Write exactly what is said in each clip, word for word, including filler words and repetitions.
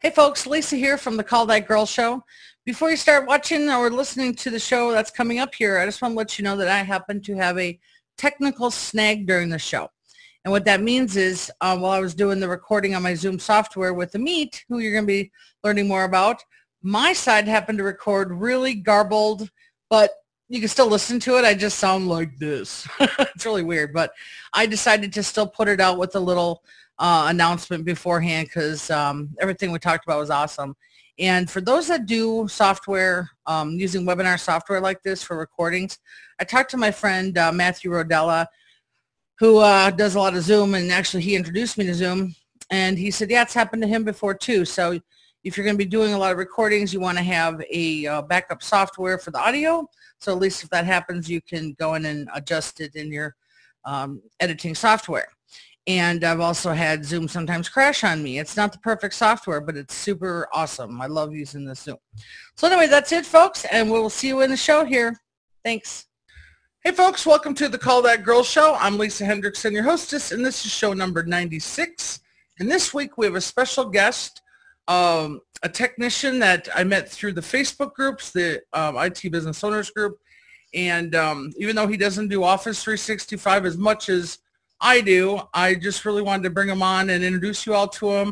Hey folks, Lisa here from the Call That Girl show. Before you start watching or listening to the show that's coming up here, I just want to let you know that I happen to have a technical snag during the show. And what that means is uh, while I was doing the recording on my Zoom software with Amit, who you're going to be learning more about, my side happened to record really garbled, but you can still listen to it. I just sound like this. It's really weird, but I decided to still put it out with a little Uh, announcement beforehand because um, everything we talked about was awesome. And for those that do software, um, using webinar software like this for recordings, I talked to my friend uh, Matthew Rodella, who uh, does a lot of Zoom, and actually he introduced me to Zoom, and he said, yeah, it's happened to him before too. So if you're going to be doing a lot of recordings, you want to have a uh, backup software for the audio, so at least if that happens, you can go in and adjust it in your um, editing software. And I've also had Zoom sometimes crash on me. It's not the perfect software, but it's super awesome. I love using this Zoom. So anyway, that's it, folks, and we'll see you in the show here. Thanks. Hey, folks, welcome to the Call That Girl show. I'm Lisa Hendrickson, your hostess, and this is show number ninety-six. And this week we have a special guest, um, a technician that I met through the Facebook groups, the um, I T Business Owners group. And um, even though he doesn't do Office three sixty-five as much as I do, I just really wanted to bring him on and introduce you all to him.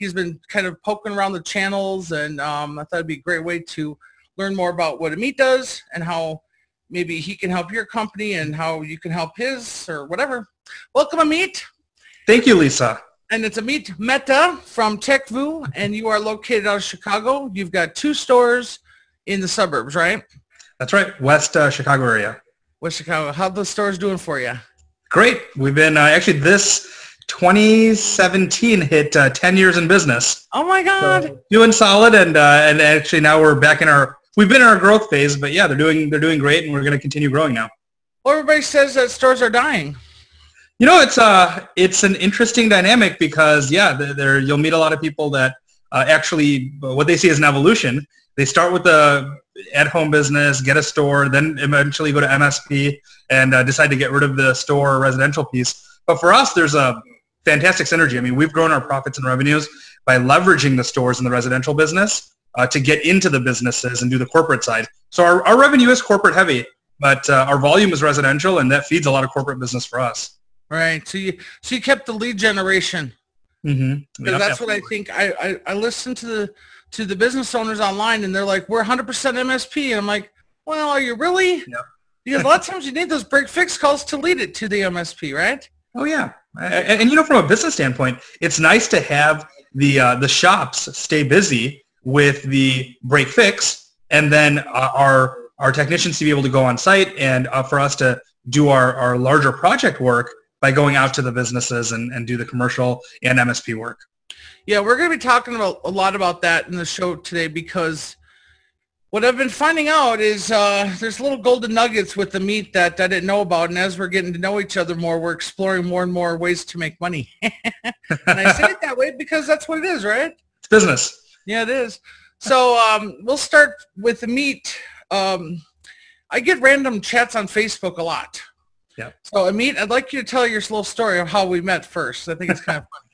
He's been kind of poking around the channels, and um, I thought it'd be a great way to learn more about what Amit does and how maybe he can help your company and how you can help his or whatever. Welcome, Amit. Thank you, Lisa. And it's Amit Mehta from TechVoo, and you are located out of Chicago. You've got two stores in the suburbs, right? That's right, West uh, Chicago area. West Chicago. How are those stores doing for you? Great. We've been uh, actually this twenty seventeen hit uh, ten years in business. Oh my God! So doing solid, and uh, and actually now we're back in our we've been in our growth phase, but yeah, they're doing they're doing great, and we're going to continue growing now. Well, everybody says that stores are dying. You know, it's uh it's an interesting dynamic because yeah, there you'll meet a lot of people that uh, actually what they see is an evolution. They start with the at-home business, get a store, then eventually go to M S P and uh, decide to get rid of the store or residential piece. But for us, there's a fantastic synergy. I mean, we've grown our profits and revenues by leveraging the stores in the residential business uh, to get into the businesses and do the corporate side. So our, our revenue is corporate heavy, but uh, our volume is residential, and that feeds a lot of corporate business for us. Right. So you so you kept the lead generation. Mm-hmm. Yep, that's absolutely. What I think. I, I, I listened to the to the business owners online, and they're like, we're one hundred percent M S P. And I'm like, well, are you really? No. Because a lot of times you need those break-fix calls to lead it to the M S P, right? Oh, yeah. And, and you know, from a business standpoint, it's nice to have the uh, the shops stay busy with the break-fix, and then uh, our our technicians to be able to go on site, and uh, for us to do our, our larger project work by going out to the businesses and, and do the commercial and M S P work. Yeah, we're going to be talking about a lot about that in the show today, because what I've been finding out is uh, there's little golden nuggets with the meat that I didn't know about, and as we're getting to know each other more, we're exploring more and more ways to make money. And I say it that way because that's what it is, right? It's business. Yeah, it is. So um, we'll start with the meat. Um, I get random chats on Facebook a lot. Yeah. So Amit, I'd like you to tell your little story of how we met first. I think it's kind of funny.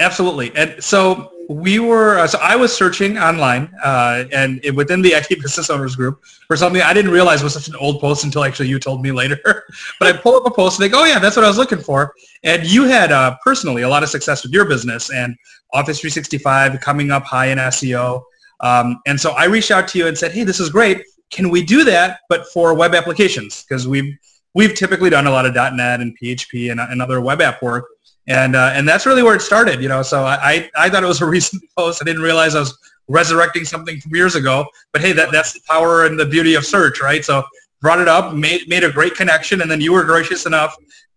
Absolutely. And so we were, so I was searching online uh, and it, within the I T Business Owners group for something I didn't realize was such an old post until actually you told me later. But I pull up a post and think, oh yeah, that's what I was looking for. And you had uh, personally a lot of success with your business and Office three sixty-five coming up high in S E O. Um, and so I reached out to you and said, hey, this is great. Can we do that, but for web applications? Because we've, we've typically done a lot of dot net and P H P and, and other web app work. And uh, and that's really where it started, you know. So I, I thought it was a recent post. I didn't realize I was resurrecting something from years ago. But hey, that, that's the power and the beauty of search, right? So brought it up, made made a great connection, and then you were gracious enough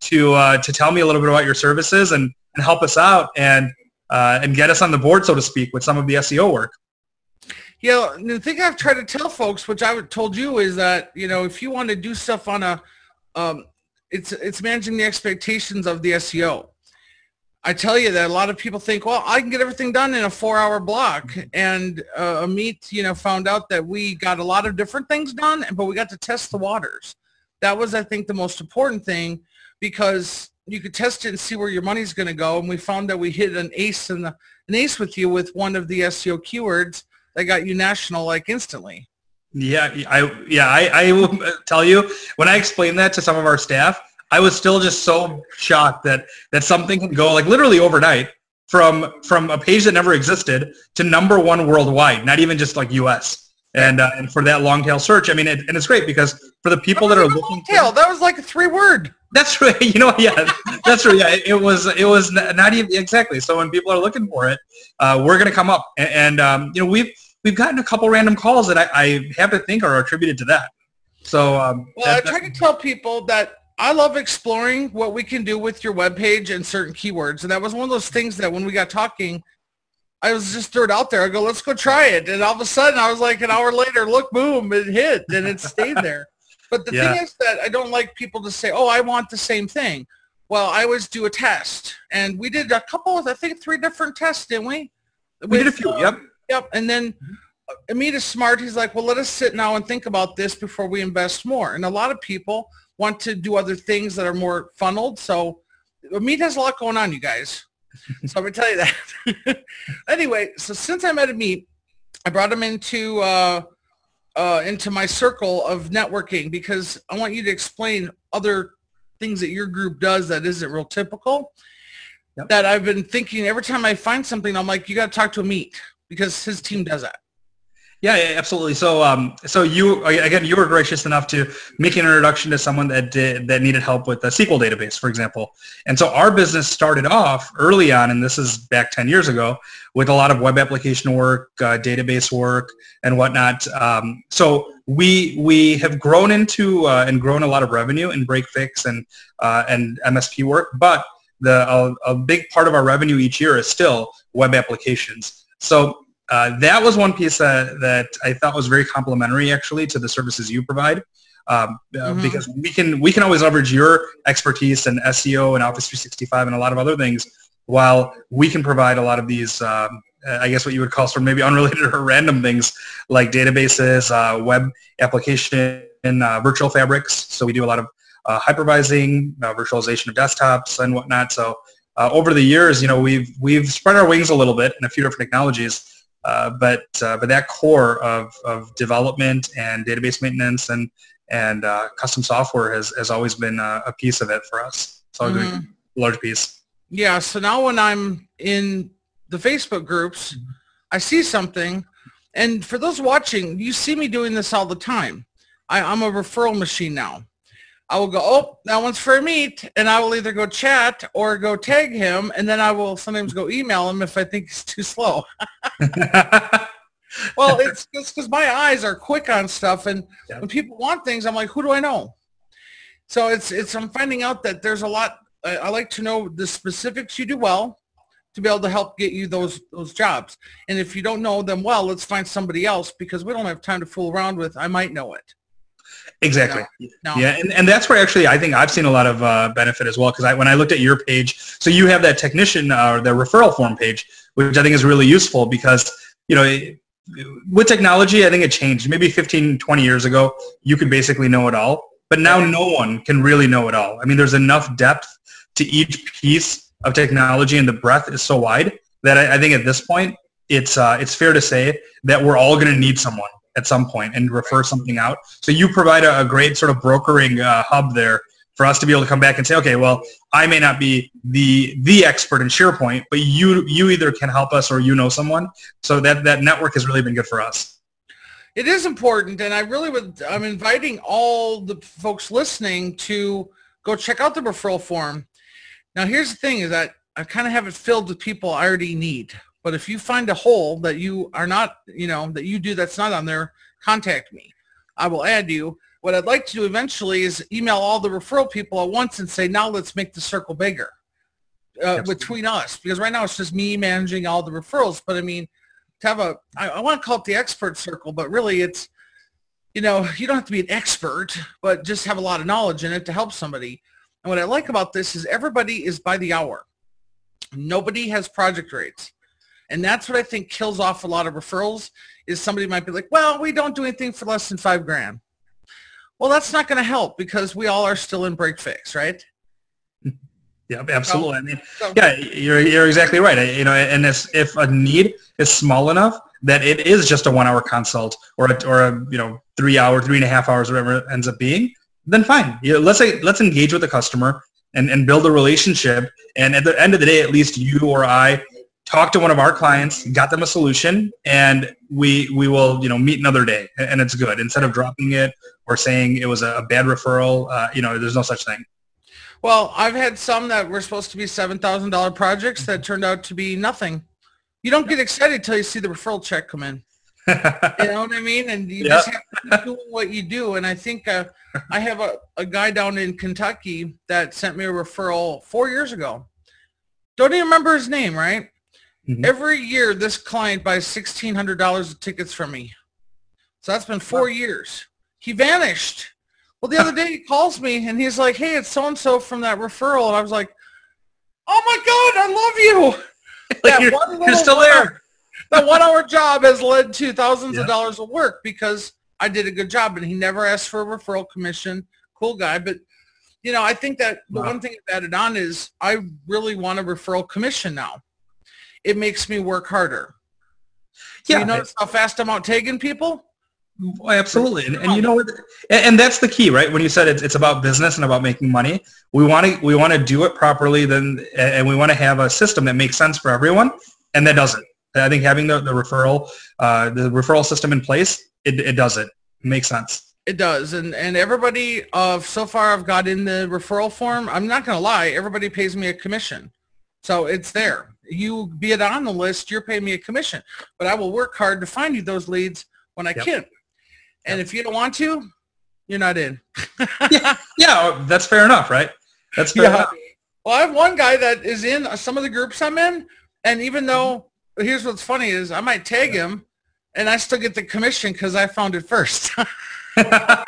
to uh, to tell me a little bit about your services and, and help us out and uh, and get us on the board, so to speak, with some of the S E O work. Yeah, you know, the thing I've tried to tell folks, which I told you, is that you know if you want to do stuff on a, um, it's it's managing the expectations of the S E O. I tell you that a lot of people think, well, I can get everything done in a four-hour block. And uh, Amit, you know, found out that we got a lot of different things done, but we got to test the waters. That was, I think, the most important thing, because you could test it and see where your money's going to go. And we found that we hit an ace in the, an ace with you with one of the S E O keywords that got you national like instantly. Yeah, I yeah I, I will tell you, when I explained that to some of our staff, I was still just so shocked that that something can go like literally overnight from from a page that never existed to number one worldwide, not even just like U S. And uh, and for that long tail search, I mean, it, and it's great because for the people that are looking tail, that was like a three word. That's right. You know, yeah, that's right. Yeah, it was it was not even exactly. So when people are looking for it, uh, we're going to come up, and, and um, you know, we've we've gotten a couple random calls that I, I have to think are attributed to that. So um, well, that, I try that, to tell people that I love exploring what we can do with your webpage and certain keywords. And that was one of those things that when we got talking, I was just threw it out there. I go, let's go try it. And all of a sudden I was like an hour later, look, boom, it hit and it stayed there. But the yeah. thing is that I don't like people to say, oh, I want the same thing. Well, I always do a test. And we did a couple of, I think, three different tests, didn't we? We, we did a few, um, yep. Yep. And then Amit is smart. He's like, well, let us sit now and think about this before we invest more. And a lot of people want to do other things that are more funneled. So Amit has a lot going on, you guys. So I'm going to tell you that. Anyway, so since I met Amit, I brought him into uh, uh, into my circle of networking because I want you to explain other things that your group does that isn't real typical. Yep. That I've been thinking every time I find something, I'm like, you got to talk to Amit because his team does that. Yeah, absolutely. So, um, so you again, you were gracious enough to make an introduction to someone that did, that needed help with a S Q L database, for example. And so our business started off early on, and this is back ten years ago, with a lot of web application work, uh, database work, and whatnot. Um, so we we have grown into uh, and grown a lot of revenue in break fix and uh, and M S P work, but the a, a big part of our revenue each year is still web applications. So. Uh, that was one piece uh, that I thought was very complimentary, actually, to the services you provide, um, mm-hmm. uh, because we can we can always leverage your expertise in S E O and Office three sixty-five and a lot of other things, while we can provide a lot of these, um, I guess what you would call sort of maybe unrelated or random things like databases, uh, web application, uh, virtual fabrics. So we do a lot of uh, hypervising, uh, virtualization of desktops and whatnot. So uh, over the years, you know, we've we've spread our wings a little bit in a few different technologies. Uh, but uh, but that core of, of development and database maintenance and and uh, custom software has, has always been a, a piece of it for us. It's always mm-hmm. been a large piece. Yeah. So now when I'm in the Facebook groups, mm-hmm. I see something, and for those watching, you see me doing this all the time. I, I'm a referral machine now. I will go, oh, that one's for Amit, and I will either go chat or go tag him, and then I will sometimes go email him if I think he's too slow. Well, it's just because my eyes are quick on stuff, and yeah. when people want things, I'm like, who do I know? So it's it's I'm finding out that there's a lot. I, I like to know the specifics you do well to be able to help get you those those jobs. And if you don't know them well, let's find somebody else because we don't have time to fool around with, I might know it. Exactly. No, no. Yeah, and, and that's where actually I think I've seen a lot of uh, benefit as well because I, when I looked at your page, so you have that technician uh, or the referral form page, which I think is really useful because, you know, it, with technology, I think it changed. Maybe fifteen, twenty years ago, you could basically know it all, but now no one can really know it all. I mean, there's enough depth to each piece of technology and the breadth is so wide that I, I think at this point, it's uh, it's fair to say that we're all going to need someone at some point and refer something out. So you provide a, a great sort of brokering uh, hub there for us to be able to come back and say, okay, well, I may not be the the expert in SharePoint, but you you either can help us or you know someone. So that, that network has really been good for us. It is important, and I really would, I'm inviting all the folks listening to go check out the referral form. Now, here's the thing is that I kind of have it filled with people I already need. But if you find a hole that you are not, you know, that you do that's not on there, contact me. I will add you. What I'd like to do eventually is email all the referral people at once and say, now let's make the circle bigger uh, between us. Because right now it's just me managing all the referrals. But I mean, to have a, I, I want to call it the expert circle, but really it's, you know, you don't have to be an expert, but just have a lot of knowledge in it to help somebody. And what I like about this is everybody is by the hour. Nobody has project rates. And that's what I think kills off a lot of referrals is somebody might be like, well, we don't do anything for less than five grand. Well, that's not going to help because we all are still in break fix, right? Yeah, absolutely. I mean, yeah, you're you're exactly right. I, you know, and if if a need is small enough that it is just a one-hour consult or a, or a you know three hour, three and a half hours, whatever it ends up being, then fine. You know, let's say, let's engage with the customer and and build a relationship. And at the end of the day, at least you or I talked to one of our clients, got them a solution, and we we will you know meet another day, and it's good instead of dropping it or saying it was a bad referral. Uh, you know, there's no such thing. Well, I've had some that were supposed to be seven thousand dollar projects that turned out to be nothing. You don't get excited until you see the referral check come in. You know what I mean? And you yep. just have to do what you do. And I think uh, I have a, a guy down in Kentucky that sent me a referral four years ago. Don't even remember his name, right? Mm-hmm. Every year, this client buys sixteen hundred dollars of tickets from me. So that's been four wow. years. He vanished. Well, the other day he calls me and he's like, hey, it's so-and-so from that referral. And I was like, oh my God, I love you. Like you're, one you're still there. Hour, that one hour job has led to thousands yeah. of dollars of work because I did a good job, and he never asked for a referral commission. Cool guy. But, you know, I think that wow. the one thing I've added on is I really want a referral commission now. It makes me work harder. So yeah. You notice how fast I'm out tagging people? Oh, absolutely, and, and you know, and, and that's the key, right? When you said it's, it's about business and about making money, we want to we want to do it properly, then, and we want to have a system that makes sense for everyone, and that doesn't. I think having the, the referral uh, the referral system in place, it it does it. It makes sense. It does, and and everybody uh, so far I've got in the referral form. I'm not going to lie, everybody pays me a commission, so it's there. You be it on the list, you're paying me a commission, but I will work hard to find you those leads when I yep. can. And if you don't want to, you're not in. yeah, yeah, that's fair enough, right? That's fair yeah. enough. Well, I have one guy that is in some of the groups I'm in, and even though, here's what's funny is I might tag him, and I still get the commission because I found it first. You know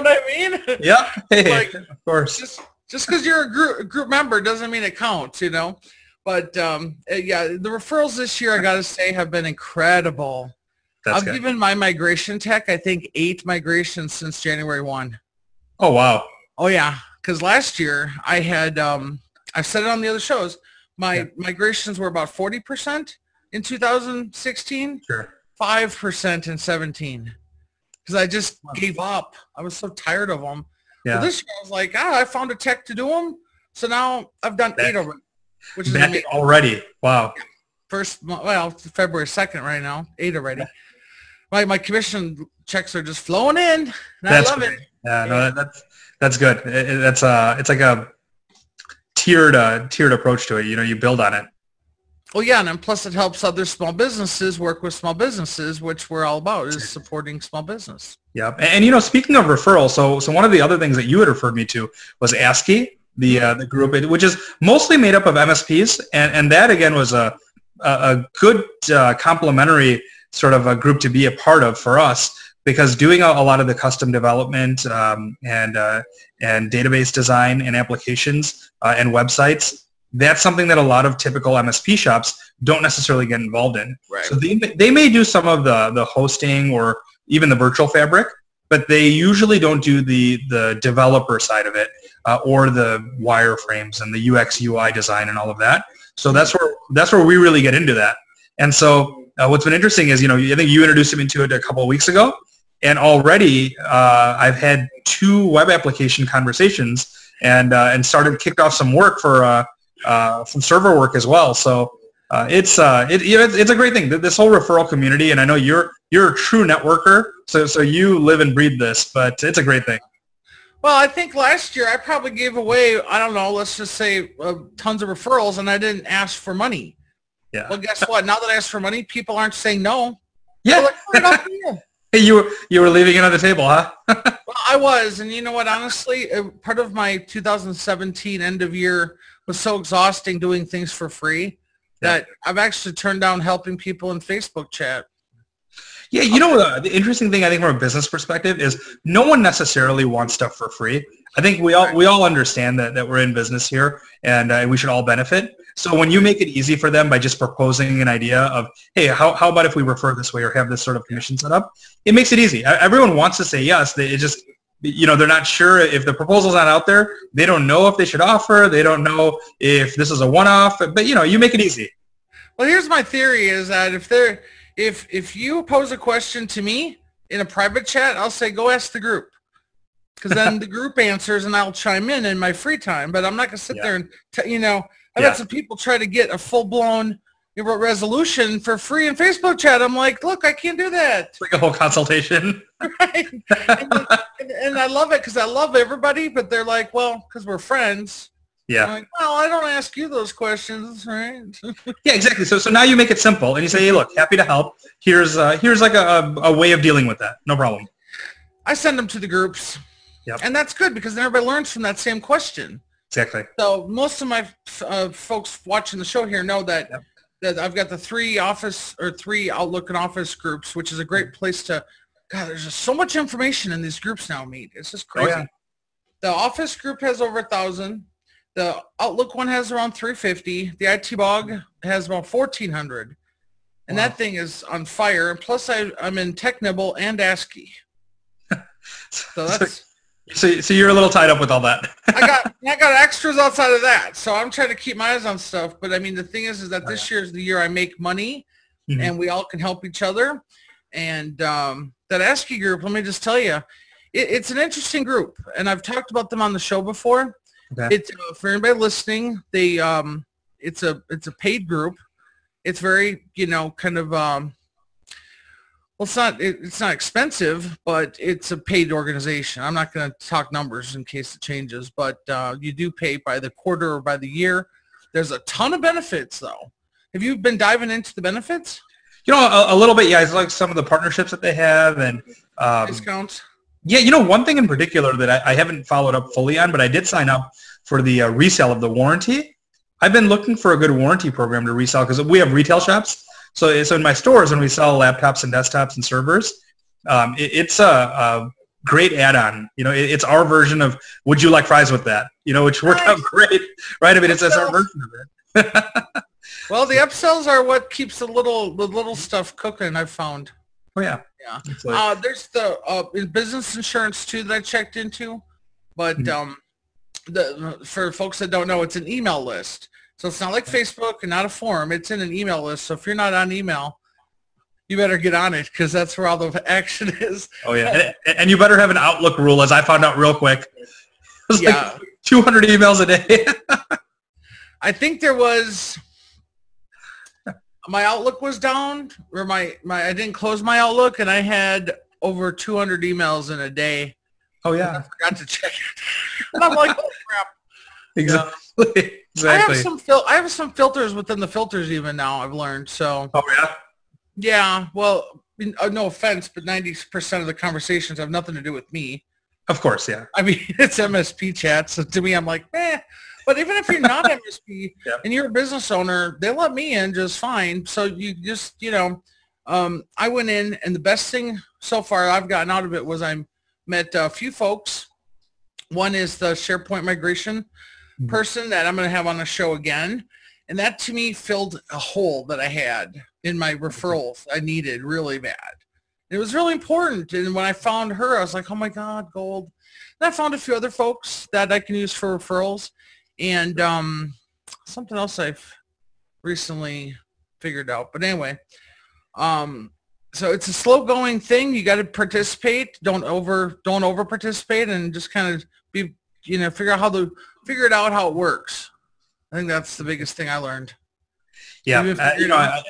what I mean? Yeah, hey, like, of course. Just just because you're a group, group member doesn't mean it counts, you know? But, um, yeah, the referrals this year, I got to say, have been incredible. That's I've good. given my migration tech, I think, eight migrations since January first. Oh, wow. Oh, yeah. Because last year I had, um, I've said it on the other shows, my yeah. migrations were about forty percent in two thousand sixteen, sure. five percent in seventeen. Because I just wow. gave up. I was so tired of them. Yeah. But this year I was like, ah, I found a tech to do them. So now I've done that, eight of them. Which is amazing. Already. Wow. Yeah. First, well, February second right now, eight already. My my commission checks are just flowing in. And that's I love great. it. Yeah, no, that, that's that's good. It, it, that's uh, it's like a tiered uh, tiered approach to it. You know, you build on it. Oh yeah, and then plus it helps other small businesses work with small businesses, which we're all about is supporting small business. Yeah, and, and you know, speaking of referrals, so so one of the other things that you had referred me to was ASCII, the uh, the group, which is mostly made up of M S Ps, and and that again was a a good uh, complementary sort of a group to be a part of for us, because doing a, a lot of the custom development um, and uh, and database design and applications uh, and websites, that's something that a lot of typical M S P shops don't necessarily get involved in. Right. So they, they may do some of the, the hosting or even the virtual fabric, but they usually don't do the, the developer side of it uh, or the wireframes and the U X U I design and all of that. So that's where that's where we really get into that. And so uh, what's been interesting is, you know, I think you introduced me to it a couple of weeks ago, and already uh, I've had two web application conversations and uh, and started kicked off some work for uh, uh, some server work as well. So uh, it's uh, it, you know, it's it's a great thing. This whole referral community, and I know you're you're a true networker, so so you live and breathe this, but it's a great thing. Well, I think last year I probably gave away, I don't know, let's just say uh, tons of referrals, and I didn't ask for money. Yeah. Well, guess what? Now that I ask for money, people aren't saying no. Yeah. Like, oh, you. Hey, you were you were leaving it on the table, huh? Well, I was, and you know what? Honestly, it, part of my two thousand seventeen end of year was so exhausting doing things for free that yeah. I've actually turned down helping people in Facebook chat. Yeah, you know, uh, the interesting thing I think from a business perspective is no one necessarily wants stuff for free. I think we all we all understand that, that we're in business here, and uh, we should all benefit. So when you make it easy for them by just proposing an idea of, hey, how how about if we refer this way or have this sort of commission set up, it makes it easy. Everyone wants to say yes. They, it just you know, they're not sure if the proposal's not out there. They don't know if they should offer. They don't know if this is a one-off. But, you know, you make it easy. Well, here's my theory is that if they're, if if you pose a question to me in a private chat, I'll say, go ask the group. Because then the group answers and I'll chime in in my free time. But I'm not going to sit yeah. there and, t- you know, I've yeah. had some people try to get a full-blown resolution for free in Facebook chat. I'm like, look, I can't do that. It's like a whole consultation. Right. And, and, and I love it because I love everybody, but they're like, well, because we're friends. Yeah. I'm like, well, I don't ask you those questions, right? Yeah, exactly. So so now you make it simple and you say, hey, look, happy to help. Here's uh, here's like a, a way of dealing with that. No problem. I send them to the groups. Yep. And that's good because then everybody learns from that same question. Exactly. So most of my uh, folks watching the show here know that yep. that I've got the three Office or three Outlook and Office groups, which is a great place to, God, there's just so much information in these groups now, Meet. It's just crazy. Oh, yeah. The Office group has over a thousand. The Outlook one has around three fifty. The I T Blog has about fourteen hundred. And wow. that thing is on fire. And plus I, I'm in TechNibble and ASCII. So that's... So, so you're a little tied up with all that. I got I got extras outside of that, so I'm trying to keep my eyes on stuff. But I mean, the thing is, is that this oh, yeah. year is the year I make money, mm-hmm. and we all can help each other. And um, that ASCII group, let me just tell you, it, it's an interesting group, and I've talked about them on the show before. Okay. It's uh, for anybody listening. They um, it's a it's a paid group. It's very you know kind of um, well, it's not it, it's not expensive, but it's a paid organization. I'm not going to talk numbers in case it changes, but uh, you do pay by the quarter or by the year. There's a ton of benefits, though. Have you been diving into the benefits? You know, a, a little bit, yeah. It's like some of the partnerships that they have and um, discounts. Yeah, you know, one thing in particular that I, I haven't followed up fully on, but I did sign up for the uh, resale of the warranty. I've been looking for a good warranty program to resell because we have retail shops. So, so in my stores, when we sell laptops and desktops and servers, um, it, it's a, a great add-on. You know, it, it's our version of "Would you like fries with that?" You know, which worked nice. Out great, right? I mean, it's, it's our version of it. Well, the upsells are what keeps the little the little stuff cooking. I've found. Oh yeah, yeah. Uh, there's the uh, business insurance too that I checked into, but mm-hmm. um, the for folks that don't know, it's an email list. So it's not like Facebook and not a forum. It's in an email list. So if you're not on email, you better get on it because that's where all the action is. Oh, yeah. And, and you better have an Outlook rule, as I found out real quick. It was yeah. like two hundred emails a day. I think there was – my Outlook was down or my, my I didn't close my Outlook, and I had over two hundred emails in a day. Oh, yeah. I forgot to check it. And I'm like, oh, crap. Exactly. Yeah. Exactly. I have some fil- I have some filters within the filters even now, I've learned. So. Oh, yeah? Yeah. Well, no offense, but ninety percent of the conversations have nothing to do with me. Of course, yeah. I mean, it's M S P chat, so to me, I'm like, meh. But even if you're not M S P yeah. and you're a business owner, they let me in just fine. So you just, you know, um, I went in, and the best thing so far I've gotten out of it was I met a few folks. One is the SharePoint migration person that I'm going to have on the show again, and that to me filled a hole that I had in my referrals I needed really bad. It was really important, and when I found her, I was like, oh my God, gold. And I found a few other folks that I can use for referrals, and um, something else I've recently figured out. But anyway, um, so it's a slow going thing. You got to participate. Don't over don't over participate, and just kind of be you know figure out how the Figure it out how it works. I think that's the biggest thing I learned. Yeah, uh, you know, I,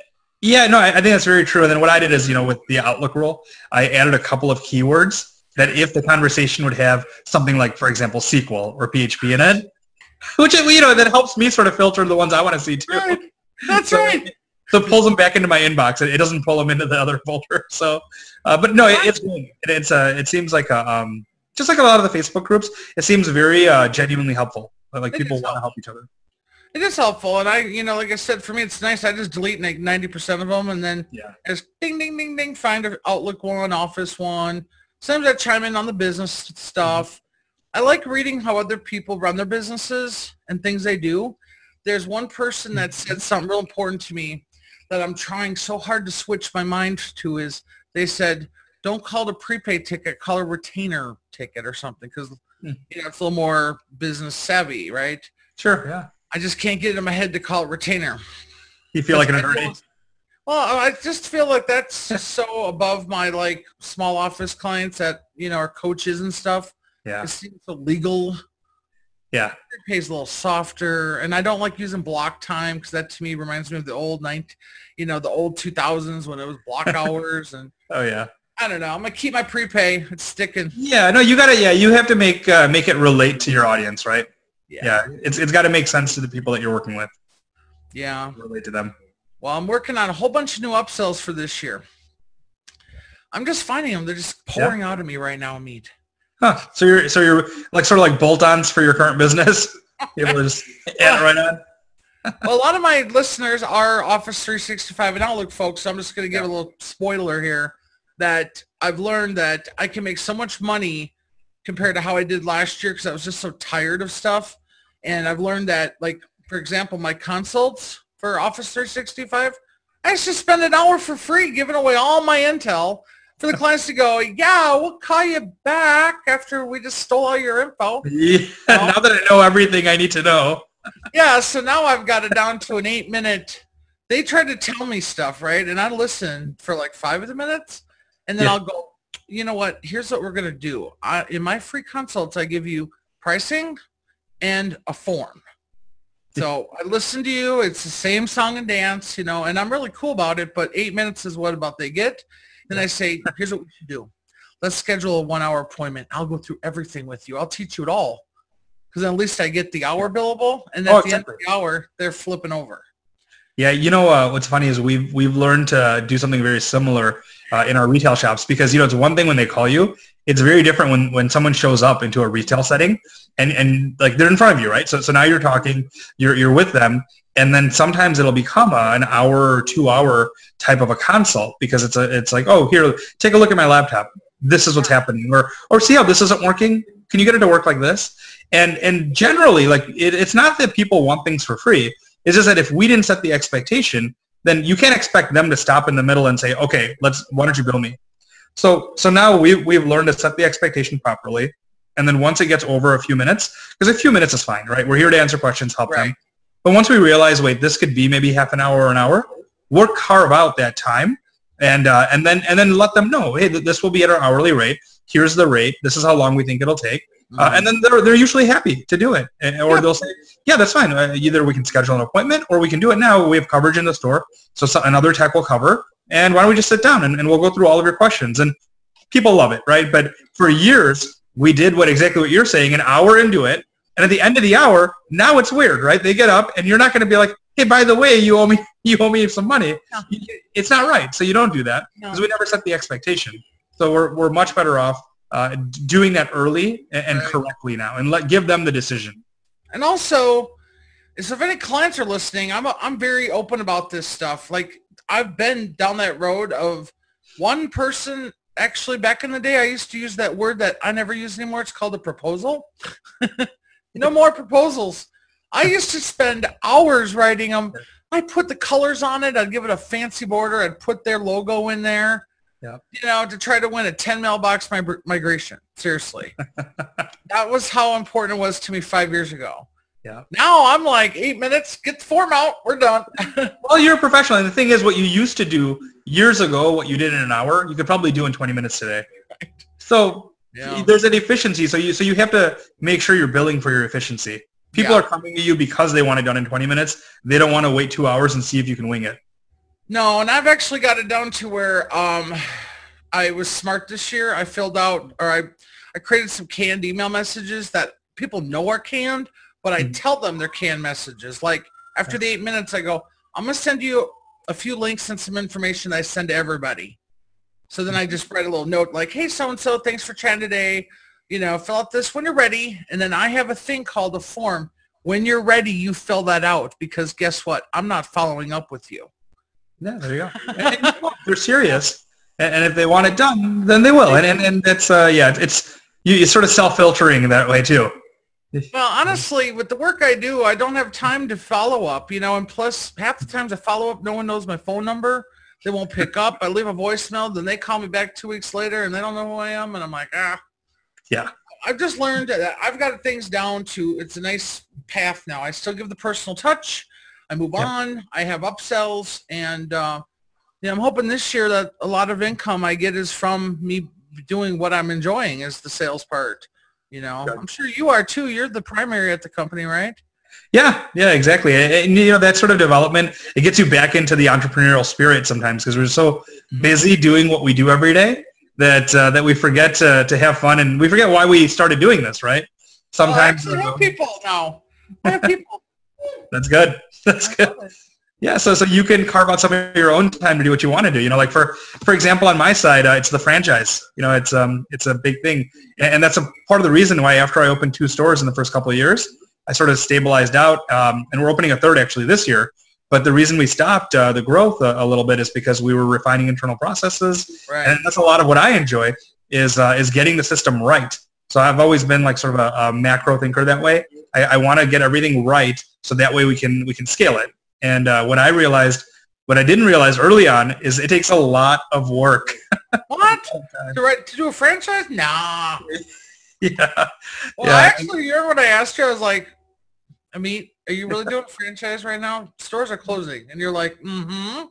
yeah, no, I, I think that's very true. And then what I did is, you know, with the Outlook rule, I added a couple of keywords that if the conversation would have something like, for example, S Q L or P H P in it, which you know that helps me sort of filter the ones I want to see too. Right. That's so, right. So it pulls them back into my inbox. It, it doesn't pull them into the other folder. So, uh, but no, it, it's good. It, it's a. Uh, it seems like a. Um, Just like a lot of the Facebook groups, it seems very uh, genuinely helpful. Like people want to help each other. It is helpful, and I, you know, like I said, for me, it's nice. I just delete like ninety percent of them, and then yeah. just ding, ding, ding, ding. Find an Outlook one, Office one. Sometimes I chime in on the business stuff. Mm-hmm. I like reading how other people run their businesses and things they do. There's one person that said something real important to me that I'm trying so hard to switch my mind to. Is they said, don't call it a prepaid ticket, call it a retainer ticket or something, because mm. you know, it's a little more business savvy, right? Sure, yeah. I just can't get it in my head to call it retainer. You feel like an attorney? Well, I just feel like that's just so above my, like, small office clients that, you know, are coaches and stuff. Yeah. It seems illegal. Yeah. It pays a little softer, and I don't like using block time, because that to me reminds me of the old nineteen, you know, the old two thousands when it was block hours and. Oh yeah. I don't know. I'm gonna keep my prepay. It's sticking. Yeah. No, you gotta. Yeah, you have to make uh, make it relate to your audience, right? Yeah. Yeah. It's it's got to make sense to the people that you're working with. Yeah. Relate to them. Well, I'm working on a whole bunch of new upsells for this year. I'm just finding them. They're just pouring yeah. out of me right now, Amit. Huh. So you're so you're like sort of like bolt-ons for your current business. You're able to just add it right on. Well, a lot of my listeners are Office three sixty-five and Outlook folks, so I'm just going to give yeah. a little spoiler here that I've learned that I can make so much money compared to how I did last year because I was just so tired of stuff. And I've learned that, like, for example, my consults for Office three sixty-five, I just spend an hour for free giving away all my intel for the clients to go, yeah, we'll call you back after we just stole all your info. Yeah, well, now that I know everything I need to know. Yeah, so now I've got it down to an eight-minute. They tried to tell me stuff, right? And I listen for like five of the minutes, and then yeah. I'll go, you know what, here's what we're going to do. I, in my free consults, I give you pricing and a form. So I listen to you. It's the same song and dance, you know, and I'm really cool about it, but eight minutes is what about they get. Then I say, here's what we should do. Let's schedule a one-hour appointment. I'll go through everything with you. I'll teach you it all, because at least I get the hour billable, and at oh, the end of the hour, they're flipping over. Yeah, you know, uh, what's funny is we've we've learned to do something very similar uh, in our retail shops, because, you know, it's one thing when they call you. It's very different when, when someone shows up into a retail setting and, and like they're in front of you, right? So so now you're talking, you're you're with them, and then sometimes it'll become a, an hour or two hour type of a consult, because it's a it's like, oh, here, take a look at my laptop. This is what's happening, or or see how this isn't working. Can you get it to work like this? And and generally, like it, it's not that people want things for free. It's just that if we didn't set the expectation, then you can't expect them to stop in the middle and say, okay, let's why don't you bill me? So so now we've, we've learned to set the expectation properly, and then once it gets over a few minutes, because a few minutes is fine, right? We're here to answer questions, help right. them. But once we realize, wait, this could be maybe half an hour or an hour, we'll carve out that time and uh, and then and then let them know, hey, th- this will be at our hourly rate. Here's the rate. This is how long we think it'll take. Mm-hmm. Uh, and then they're they're usually happy to do it, and, or yeah. they'll say, yeah, that's fine. Uh, either we can schedule an appointment, or we can do it now. We have coverage in the store, so some, another tech will cover. And why don't we just sit down and, and we'll go through all of your questions? And people love it, right? But for years, we did what exactly what you're saying, an hour into it. And at the end of the hour, now it's weird, right? They get up and you're not going to be like, hey, by the way, you owe me you owe me some money. No. It's not right. So you don't do that, because no. we never set the expectation. So we're we're much better off uh, doing that early and right. correctly now, and let give them the decision. And also, so if any clients are listening, I'm a, I'm very open about this stuff. Like, I've been down that road of one person. Actually, back in the day, I used to use that word that I never use anymore. It's called a proposal. No more proposals. I used to spend hours writing them. I put the colors on it. I'd give it a fancy border. I'd put their logo in there, yep. you know, to try to win a ten mailbox migration. Seriously. That was how important it was to me five years ago. Yeah. Now I'm like, eight minutes, get the form out, we're done. Well, you're a professional. And the thing is, what you used to do years ago, what you did in an hour, you could probably do in twenty minutes today. Right. So yeah. there's an efficiency. So you so you have to make sure you're billing for your efficiency. People yeah. are coming to you because they want it done in twenty minutes. They don't want to wait two hours and see if you can wing it. No, and I've actually got it down to where um, I was smart this year. I filled out, or I, I created some canned email messages that people know are canned. But I tell them they're canned messages. Like, after the eight minutes, I go, I'm going to send you a few links and some information that I send to everybody. So then I just write a little note like, hey, so-and-so, thanks for chatting today. You know, fill out this when you're ready. And then I have a thing called a form. When you're ready, you fill that out, because guess what? I'm not following up with you. Yeah, there you go. And they're serious. And if they want it done, then they will. And and, and that's, uh, yeah, it's you, you're sort of self-filtering that way too. Well, honestly, with the work I do, I don't have time to follow up, you know, and plus half the times I follow up, no one knows my phone number. They won't pick up. I leave a voicemail. Then they call me back two weeks later, and they don't know who I am. And I'm like, ah. Yeah. I've just learned that I've got things down to, it's a nice path now. I still give the personal touch. I move yeah. on. I have upsells. And uh, yeah, I'm hoping this year that a lot of income I get is from me doing what I'm enjoying, is the sales part. You know, yeah. I'm sure you are too. You're the primary at the company, right? Yeah, yeah, exactly. And, you know, that sort of development, it gets you back into the entrepreneurial spirit sometimes, because we're so busy doing what we do every day that uh, that we forget to, to have fun, and we forget why we started doing this, right? Sometimes. Oh, I have people now. I have people. That's good. That's good. Yeah, so so you can carve out some of your own time to do what you want to do. You know, like for for example, on my side, uh, it's the franchise. You know, it's um it's a big thing, and, and that's a part of the reason why after I opened two stores in the first couple of years, I sort of stabilized out, um, and we're opening a third actually this year. But the reason we stopped uh, the growth a, a little bit is because we were refining internal processes, right. And that's a lot of what I enjoy is uh, is getting the system right. So I've always been like sort of a, a macro thinker that way. I, I want to get everything right so that way we can we can scale it. And uh, what I realized, what I didn't realize early on, is it takes a lot of work. What? To, write, to do a franchise? Nah. Yeah. Well, yeah. Actually, you remember when I asked you, I was like, Amit, are you really doing a franchise right now? Stores are closing. And you're like, mm-hmm.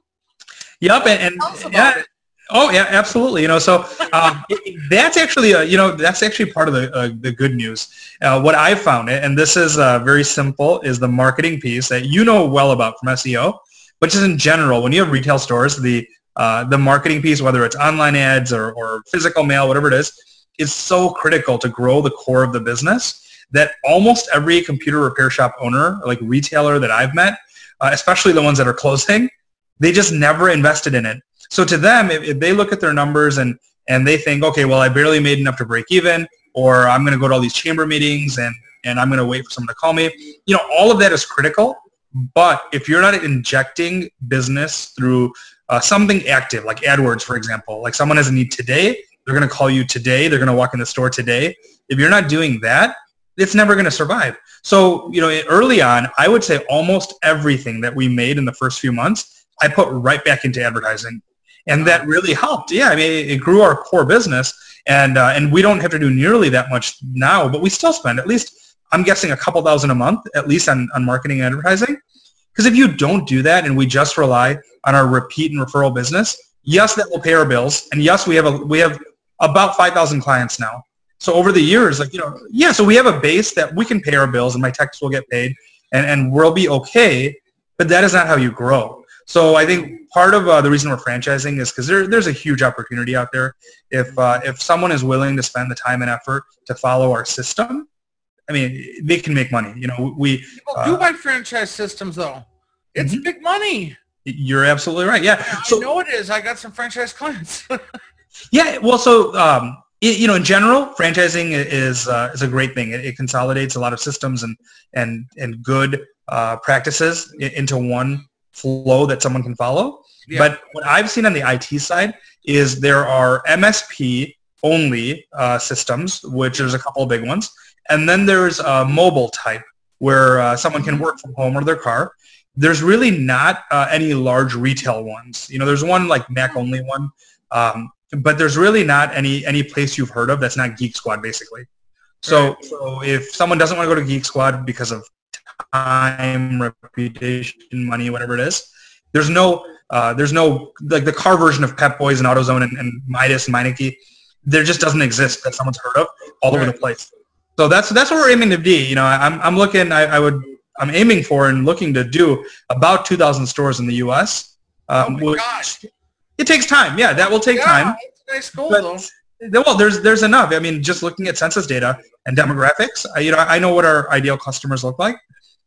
Yep. And, and tell us about yeah. it. Oh, yeah, absolutely. You know, so um, that's actually, a, you know, that's actually part of the uh, the good news. Uh, what I found, and this is uh, very simple, is the marketing piece that you know well about from S E O, which is in general, when you have retail stores, the uh, the marketing piece, whether it's online ads or, or physical mail, whatever it is, is so critical to grow the core of the business that almost every computer repair shop owner, like retailer that I've met, uh, especially the ones that are closing, they just never invested in it. So to them, if, if they look at their numbers and, and they think, okay, well, I barely made enough to break even, or I'm going to go to all these chamber meetings and, and I'm going to wait for someone to call me, you know, all of that is critical. But if you're not injecting business through uh, something active, like AdWords, for example, like someone has a need today, they're going to call you today, they're going to walk in the store today. If you're not doing that, it's never going to survive. So, you know, early on, I would say almost everything that we made in the first few months, I put right back into advertising. And that really helped. Yeah, I mean, it grew our core business, and uh, and we don't have to do nearly that much now, but we still spend at least, I'm guessing, a couple thousand a month, at least on, on marketing and advertising. Because if you don't do that and we just rely on our repeat and referral business, yes, that will pay our bills, and yes, we have a, we have about five thousand clients now. So over the years, like, you know, yeah, so we have a base that we can pay our bills, and my techs will get paid, and, and we'll be okay, but that is not how you grow. So I think part of uh, the reason we're franchising is because there, there's a huge opportunity out there. If uh, if someone is willing to spend the time and effort to follow our system, I mean, they can make money. You know, we people uh, do buy franchise systems though. It's mm-hmm. big money. You're absolutely right. Yeah, yeah so, I know it is. I got some franchise clients. Yeah, well, so um, it, you know, in general, franchising is uh, is a great thing. It, it consolidates a lot of systems and and and good uh, practices into one flow that someone can follow. Yeah. But what I've seen on the I T side is there are M S P only uh, systems, which there's a couple of big ones, and then there's a mobile type where uh, someone can work from home or their car. There's really not uh, any large retail ones. You know, there's one like Mac only one, um, but there's really not any any place you've heard of that's not Geek Squad basically. So, right. So if someone doesn't want to go to Geek Squad because of time, reputation, money, whatever it is, there's no, uh, there's no, like the car version of Pep Boys and AutoZone and, and Midas and Meineke, there just doesn't exist that someone's heard of all right. over the place. So that's that's what we're aiming to be. You know, I'm I'm looking, I, I would, I'm aiming for and looking to do about two thousand stores in the U S Um, oh my gosh. It takes time. Yeah, that will take yeah, time. It's nice goal, but, though. Well, there's there's enough. I mean, just looking at census data and demographics, I, you know, I know what our ideal customers look like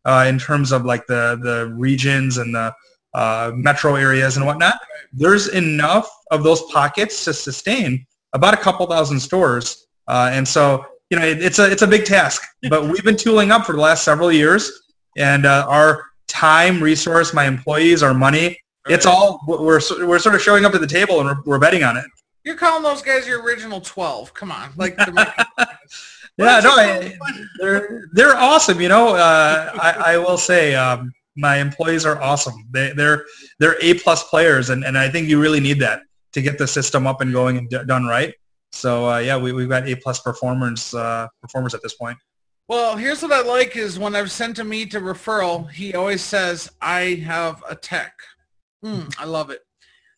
uh, in terms of like the, the regions and the uh, metro areas and whatnot. There's enough of those pockets to sustain about a couple thousand stores, uh, and so you know it, it's a it's a big task. But we've been tooling up for the last several years, and uh, our time, resource, my employees, our money, it's all we're we're sort of showing up to the table and we're, we're betting on it. You're calling those guys your original twelve. Come on, like. Yeah, no, I, they're they're awesome. You know, uh, I I will say um, my employees are awesome. They, they're they're A-plus players, and, and I think you really need that to get the system up and going and d- done right. So, uh, yeah, we, we've got A-plus performers, uh, performers at this point. Well, here's what I like is when I've sent a meet to referral, he always says, I have a tech. Mm, I love it.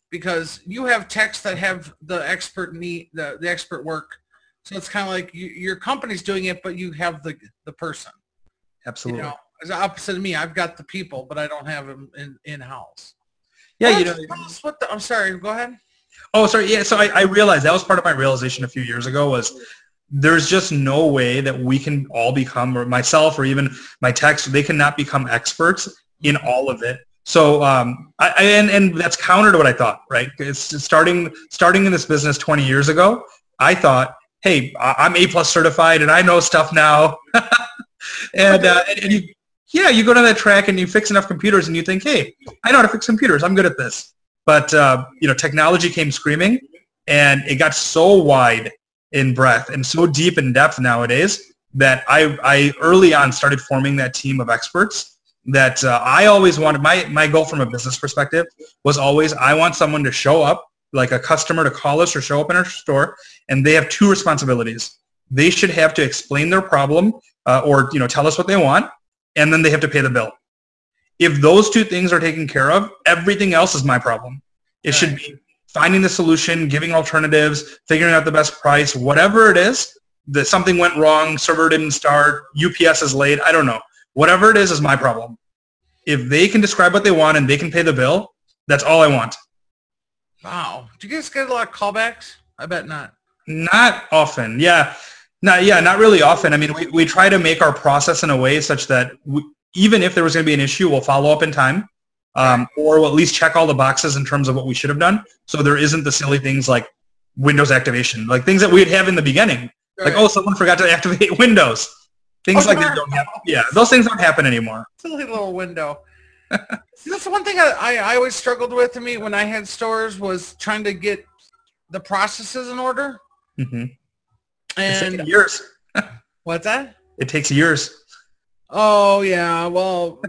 Because you have techs that have the expert need, the, the expert work. So it's kind of like you, your company's doing it, but you have the the person. Absolutely. You know, it's the opposite of me. I've got the people, but I don't have them in, in-house. Yeah, well, you know. What the, I'm sorry. Go ahead. Oh, sorry. Yeah, so I, I realized that was part of my realization a few years ago was there's just no way that we can all become, or myself or even my techs, they cannot become experts in all of it. So, um, I, and, and that's counter to what I thought, right? It's starting starting in this business twenty years ago, I thought, hey, I'm A-plus certified and I know stuff now. and uh, and you, yeah, you go down that track and you fix enough computers and you think, hey, I know how to fix computers. I'm good at this. But, uh, you know, technology came screaming and it got so wide in breadth and so deep in depth nowadays that I, I early on started forming that team of experts that uh, I always wanted. My, my goal from a business perspective was always I want someone to show up, like a customer to call us or show up in our store, and they have two responsibilities. They should have to explain their problem uh, or, you know, tell us what they want, and then they have to pay the bill. If those two things are taken care of, everything else is my problem. It right. should be finding the solution, giving alternatives, figuring out the best price, whatever it is, that something went wrong, server didn't start, U P S is late, I don't know. Whatever it is is my problem. If they can describe what they want and they can pay the bill, that's all I want. Wow. Do you guys get a lot of callbacks? I bet not. Not often. Yeah. Not, yeah, not really often. I mean, we, we try to make our process in a way such that we, even if there was going to be an issue, we'll follow up in time, um, or we'll at least check all the boxes in terms of what we should have done. So there isn't the silly things like Windows activation, like things that we'd have in the beginning. Right. Like, oh, someone forgot to activate Windows. Things oh, like that don't happen. Yeah, those things don't happen anymore. Silly little window. That's the one thing I, I, I always struggled with to me when I had stores was trying to get the processes in order. Mm-hmm. And it takes years. What's that? It takes years. Oh, yeah. Well,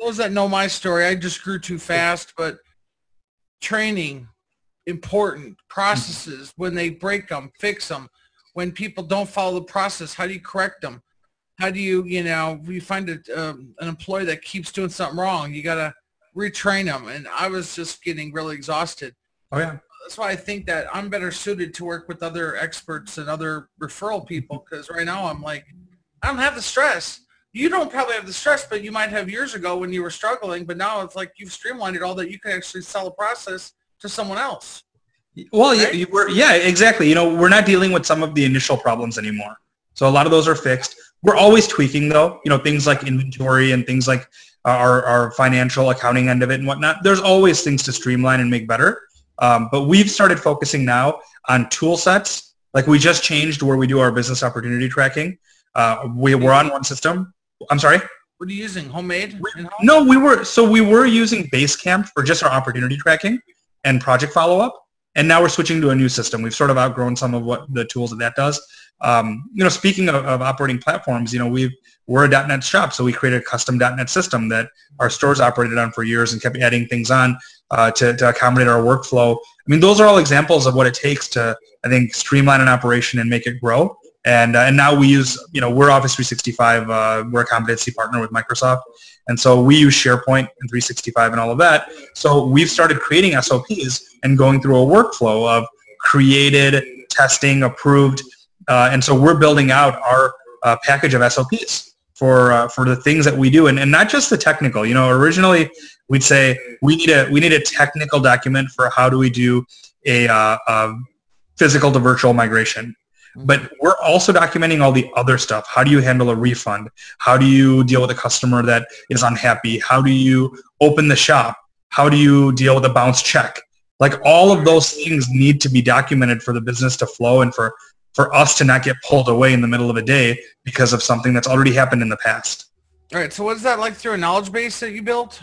those that know my story, I just grew too fast, but training, important processes, when they break them, fix them. When people don't follow the process, how do you correct them? How do you, you know, you find a, um, an employee that keeps doing something wrong, you got to retrain them. And I was just getting really exhausted. Oh, yeah. That's why I think that I'm better suited to work with other experts and other referral people, because right now I'm like, I don't have the stress. You don't probably have the stress, but you might have years ago when you were struggling, but now it's like you've streamlined it all that you can actually sell a process to someone else. Well, right? you, you were, yeah, exactly. You know, we're not dealing with some of the initial problems anymore. So a lot of those are fixed. We're always tweaking, though, you know, things like inventory and things like our, our financial accounting end of it and whatnot. There's always things to streamline and make better. Um, but we've started focusing now on tool sets. Like we just changed where we do our business opportunity tracking. Uh, we were on one system. I'm sorry? What are you using? Homemade? We, no, we were. So we were using Basecamp for just our opportunity tracking and project follow-up. And now we're switching to a new system. We've sort of outgrown some of what the tools that that does. Um, you know, speaking of, of operating platforms, you know, we've, we're a dot net shop, so we created a custom dot net system that our stores operated on for years and kept adding things on uh, to, to accommodate our workflow. I mean, those are all examples of what it takes to, I think, streamline an operation and make it grow. And uh, and now we use, you know, we're Office three sixty-five. Uh, we're a competency partner with Microsoft. And so we use SharePoint and three sixty-five and all of that. So we've started creating S O Ps and going through a workflow of created, testing, approved. Uh, and so we're building out our uh, package of S O Ps for uh, for the things that we do. And, and not just the technical. You know, originally we'd say we need a, we need a technical document for how do we do a, uh, a physical to virtual migration. But we're also documenting all the other stuff. How do you handle a refund? How do you deal with a customer that is unhappy? How do you open the shop? How do you deal with a bounce check? Like all of those things need to be documented for the business to flow and for, for us to not get pulled away in the middle of a day because of something that's already happened in the past. All right. So what is that like through a knowledge base that you built?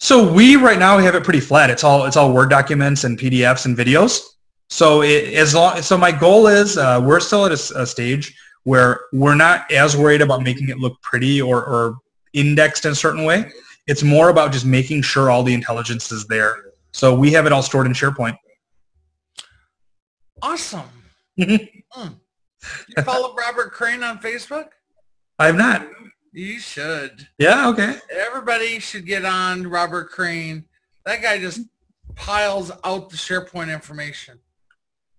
So we right now have it pretty flat. It's all, it's all Word documents and P D Fs and videos. So it, as long, so my goal is uh, we're still at a, a stage where we're not as worried about making it look pretty or, or indexed in a certain way. It's more about just making sure all the intelligence is there. So we have it all stored in SharePoint. Awesome. Mm-hmm. Mm. You follow Robert Crane on Facebook? I have not. You should. Yeah, okay. Everybody should get on Robert Crane. That guy just piles out the SharePoint information.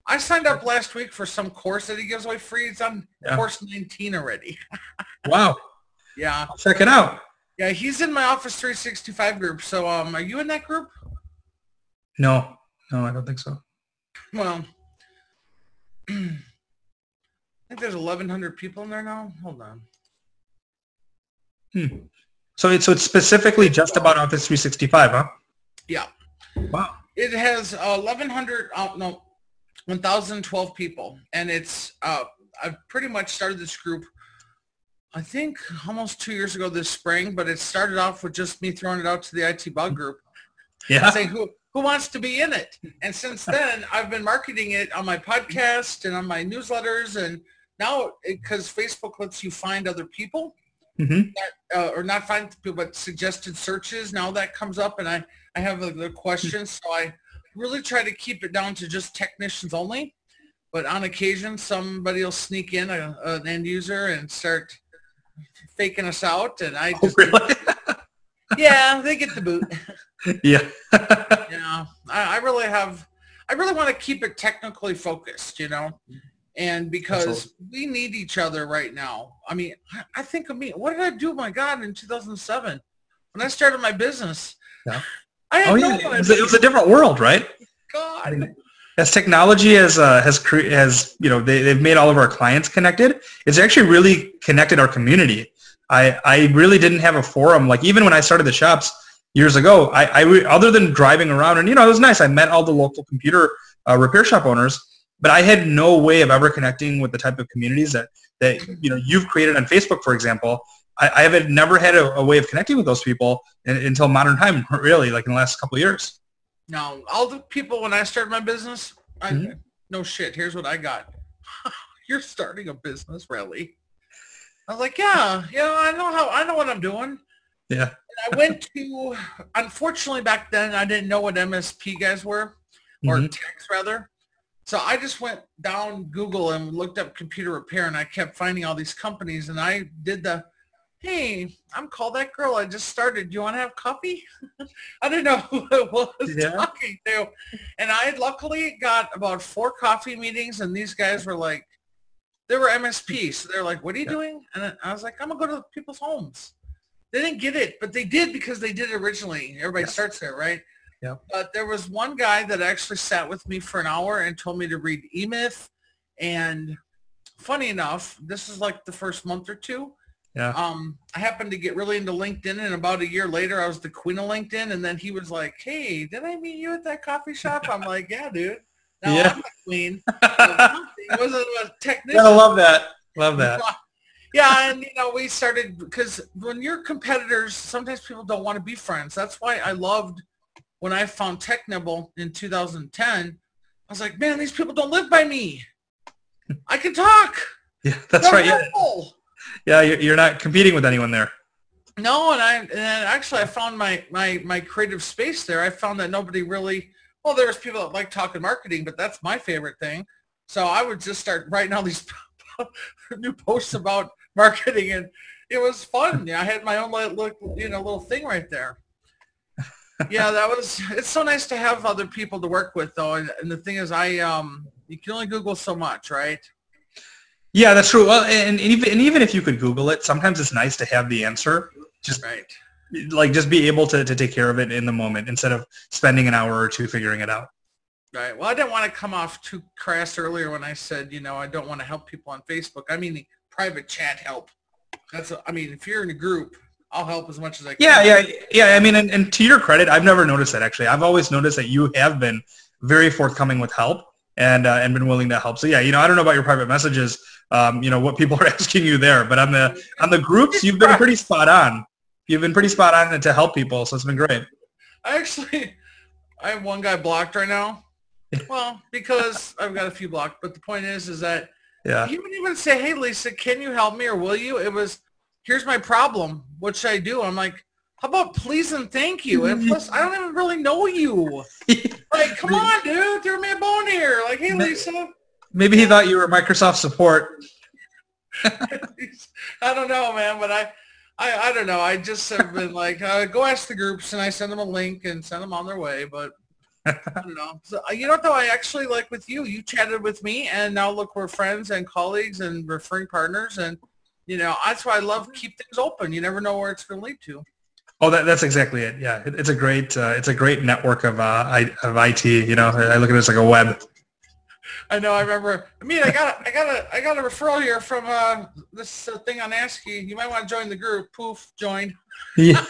I signed up last week for some course that he gives away free. It's on yeah. course nineteen already. Wow. Yeah. I'll check it out. Yeah, he's in my Office three sixty-five group. So um, are you in that group? No. No, I don't think so. Well, I think there's eleven hundred people in there now. Hold on. Hmm. So it's so it's specifically just about Office three sixty-five, huh? Yeah. Wow. It has uh, eleven hundred, oh, no, one thousand twelve people, and it's uh, I've pretty much started this group, I think almost two years ago this spring, but it started off with just me throwing it out to the I T bug group. Yeah. Saying who who wants to be in it? And since then, I've been marketing it on my podcast and on my newsletters, and now because Facebook lets you find other people. Mm-hmm. That, uh, or not find people, but suggested searches. Now that comes up, and I, I have a, the questions, so I really try to keep it down to just technicians only. But on occasion, somebody will sneak in a, an end user and start faking us out, and I just, oh, really? Yeah, they get the boot. Yeah, yeah. I, I really have, I really want to keep it technically focused, you know. And because Absolutely. we need each other right now. I mean, I think of me. What did I do, my God, in two thousand seven when I started my business? Yeah. I had oh, no yeah. one. It was, a, it was a different world, right? God. As technology has, uh, has, cre- has you know, they, they've made all of our clients connected. It's actually really connected our community. I, I really didn't have a forum. Like, even when I started the shops years ago, I, I re- other than driving around, and, you know, it was nice. I met all the local computer uh, repair shop owners. But I had no way of ever connecting with the type of communities that, that you know, you've created on Facebook, for example. I, I have never had a, a way of connecting with those people in, until modern time, really, like in the last couple of years. No, all the people when I started my business, I, mm-hmm. no shit, here's what I got. You're starting a business, really? I was like, yeah, yeah, I know how, I know what I'm doing. Yeah. And I went to, unfortunately back then, I didn't know what M S P guys were, or mm-hmm. techs rather. So I just went down Google and looked up computer repair, and I kept finding all these companies, and I did the, hey, I'm Call That Girl. I just started. Do you want to have coffee? I didn't know who I was yeah. talking to. And I luckily got about four coffee meetings, and these guys were like, they were M S P. So they're like, what are you yeah. doing? And I was like, I'm going to go to people's homes. They didn't get it, but they did because they did it originally. Everybody yeah. starts there, right? Yep. But there was one guy that actually sat with me for an hour and told me to read E-Myth. And funny enough, this is like the first month or two. Yeah. Um, I happened to get really into LinkedIn, and about a year later, I was the queen of LinkedIn. And then he was like, hey, did I meet you at that coffee shop? I'm like, yeah, dude. Now yeah. I'm the queen. It wasn't a technician. I love that. Love that. Yeah, and, you know, we started because when you're competitors, sometimes people don't want to be friends. That's why I loved when I found TechNibble in two thousand ten, I was like, man, these people don't live by me. I can talk. Yeah, that's They're right. Helpful. Yeah, you're not competing with anyone there. No, and I and actually I found my, my, my creative space there. I found that nobody really, well, there was people that like talking marketing, but that's my favorite thing. So I would just start writing all these new posts about marketing, and it was fun. Yeah, I had my own little, you know, little thing right there. Yeah, that was, it's so nice to have other people to work with, though. And, and the thing is, I, um, you can only Google so much, right? Yeah, that's true. Well, and, and even, and even if you could Google it, sometimes it's nice to have the answer. Just right. like, just be able to, to take care of it in the moment instead of spending an hour or two figuring it out. Right. Well, I didn't want to come off too crass earlier when I said, you know, I don't want to help people on Facebook. I mean, private chat help. That's, a, I mean, if you're in a group, I'll help as much as I can. Yeah, yeah, yeah. I mean, and, and to your credit, I've never noticed that, actually. I've always noticed that you have been very forthcoming with help and uh, and been willing to help. So, yeah, you know, I don't know about your private messages, um, you know, what people are asking you there. But on the on the groups, you've been pretty spot on. You've been pretty spot on to help people, so it's been great. I actually, I have one guy blocked right now. Well, because I've got a few blocked. But the point is, is that yeah. he wouldn't even say, hey, Lisa, can you help me or will you? It was, here's my problem. What should I do? I'm like, How about please and thank you? And plus, I don't even really know you. Like, come on, dude, throw me a bone here. Like, hey, Lisa. Maybe he thought you were Microsoft support. I don't know, man, but I, I, I don't know. I just have been like, uh, go ask the groups, and I send them a link and send them on their way, but I don't know. So, you know, though, I actually like with you, you chatted with me, and now look, we're friends and colleagues and referring partners, and, you know, that's why I love keep things open. You never know where it's going to lead to. Oh, that, that's exactly it. Yeah, it, it's a great, uh, it's a great network of, uh, I, of I T. You know, I look at it as like a web. I know. I remember. I mean, I got, a, I got a, I got a referral here from uh, this uh, thing on ASCII. You might want to join the group. Poof, joined. Yeah.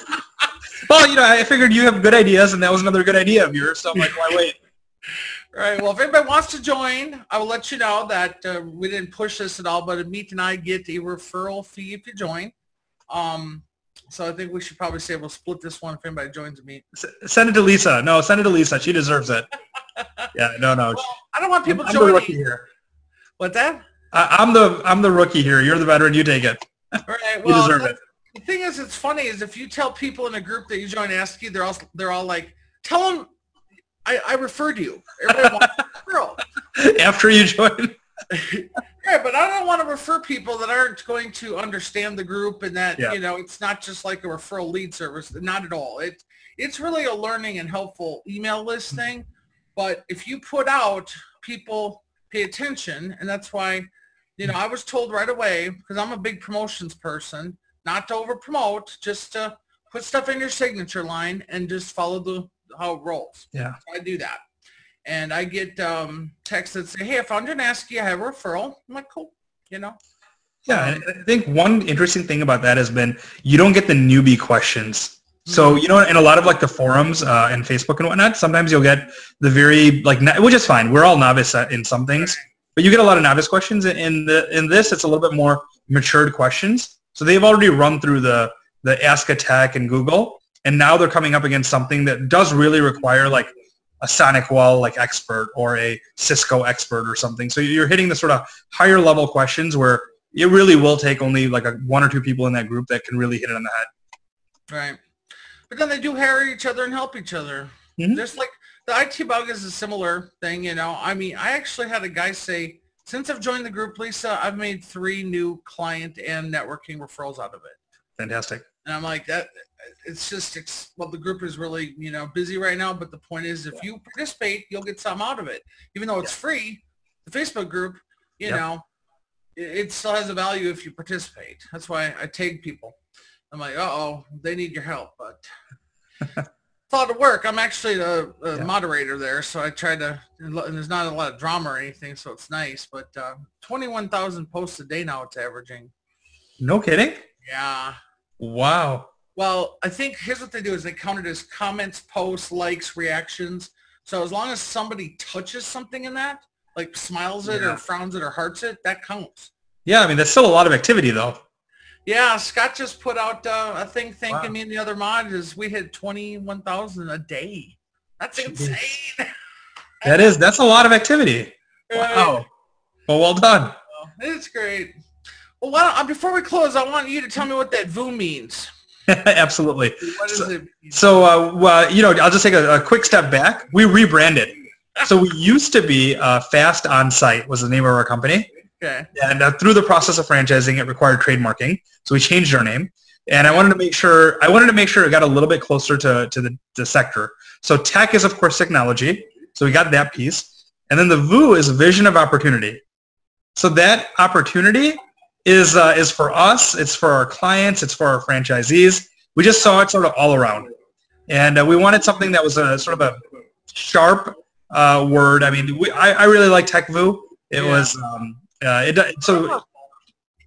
Well, you know, I figured you have good ideas, and that was another good idea of yours. So I'm like, why wait? Right. Well, if anybody wants to join, I will let you know that uh, we didn't push this at all, but Amit and I get a referral fee if you join. Um. So I think we should probably say we'll split this one if anybody joins me. Send it to Lisa. No, send it to Lisa. She deserves it. Yeah, no, no. Well, I don't want people I'm joining. I'm the rookie here. What's that? Uh, I'm the I'm the rookie here. You're the veteran. You take it. All right. Well, you deserve it. The thing is, it's funny is if you tell people in a group that you join ASCII, they're all they're all like, tell them I, I referred you. Everybody wants to referral. After you join. Yeah, but I don't want to refer people that aren't going to understand the group and that, yeah. You know, it's not just like a referral lead service. Not at all. It, it's really a learning and helpful email list thing. But if you put out, people pay attention. And that's why, you know, I was told right away, because I'm a big promotions person, not to over promote, just to put stuff in your signature line and just follow the how it rolls. Yeah, so I do that. And I get um, texts that say, hey, I found you an ASCII, I have a referral. I'm like, cool, you know. Yeah, um, I think one interesting thing about that has been you don't get the newbie questions. So, you know, in a lot of like the forums uh, and Facebook and whatnot, sometimes you'll get the very, like, which is fine. We're all novice in some things. But you get a lot of novice questions. In, the, in this, it's a little bit more matured questions. So they've already run through the, the Ask a Tech and Google. And now they're coming up against something that does really require, like, a SonicWall like expert or a Cisco expert or something. So you're hitting the sort of higher level questions where it really will take only like a, one or two people in that group that can really hit it on the head. Right. But then they do hire each other and help each other. Mm-hmm. Just like the I T bug is a similar thing, you know. I mean, I actually had a guy say, since I've joined the group, Lisa, I've made three new client and networking referrals out of it. Fantastic. And I'm like, that. It's just, it's, well, the group is really, you know, busy right now, but the point is if yeah. you participate, you'll get some out of it. Even though it's yeah. free, the Facebook group, you yeah. know, it still has a value if you participate. That's why I tag people. I'm like, uh-oh, they need your help, but it's a lot of work. I'm actually the yeah. moderator there, so I try to, and there's not a lot of drama or anything, so it's nice, but uh, twenty-one thousand posts a day now it's averaging. No kidding? Yeah. Wow. Well, I think here's what they do is they count it as comments, posts, likes, reactions. So as long as somebody touches something in that, like smiles it yeah. or frowns it or hearts it, that counts. Yeah, I mean, that's still a lot of activity, though. Yeah, Scott just put out uh, a thing thanking wow. me and the other mods is we hit twenty-one thousand a day. That's Jeez. insane. That is. That's a lot of activity. Right. Wow. Well, well done. It's great. Well, why don't, uh, before we close, I want you to tell me what that Voo means. Absolutely. What is so, it? so uh, well, you know, I'll just take a, a quick step back. We rebranded. So we used to be uh, Fast On Site was the name of our company. Okay. And uh, through the process of franchising, it required trademarking. So we changed our name. And I wanted to make sure I wanted to make sure it got a little bit closer to, to the, the sector. So tech is, of course, technology. So we got that piece. And then the Voo is vision of opportunity. So that opportunity is uh, is for us, it's for our clients, it's for our franchisees. We just saw it sort of all around. And uh, we wanted something that was a sort of a sharp uh, word. I mean, we, I, I really like TechVoo. It yeah. was, um, uh, it, so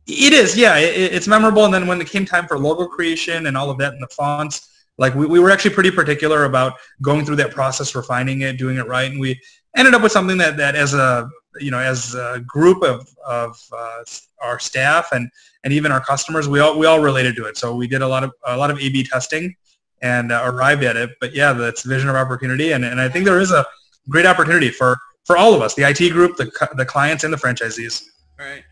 it is, yeah, it, it's memorable. And then when it came time for logo creation and all of that and the fonts, like we, we were actually pretty particular about going through that process, refining it, doing it right. And we ended up with something that, that as a, you know, as a group of, of uh, our staff and, and even our customers, we all we all related to it. So we did a lot of a lot of A B testing and uh, arrived at it. But yeah, that's vision of opportunity, and, and I think there is a great opportunity for, for all of us, the I T group, the the clients, and the franchisees. All right.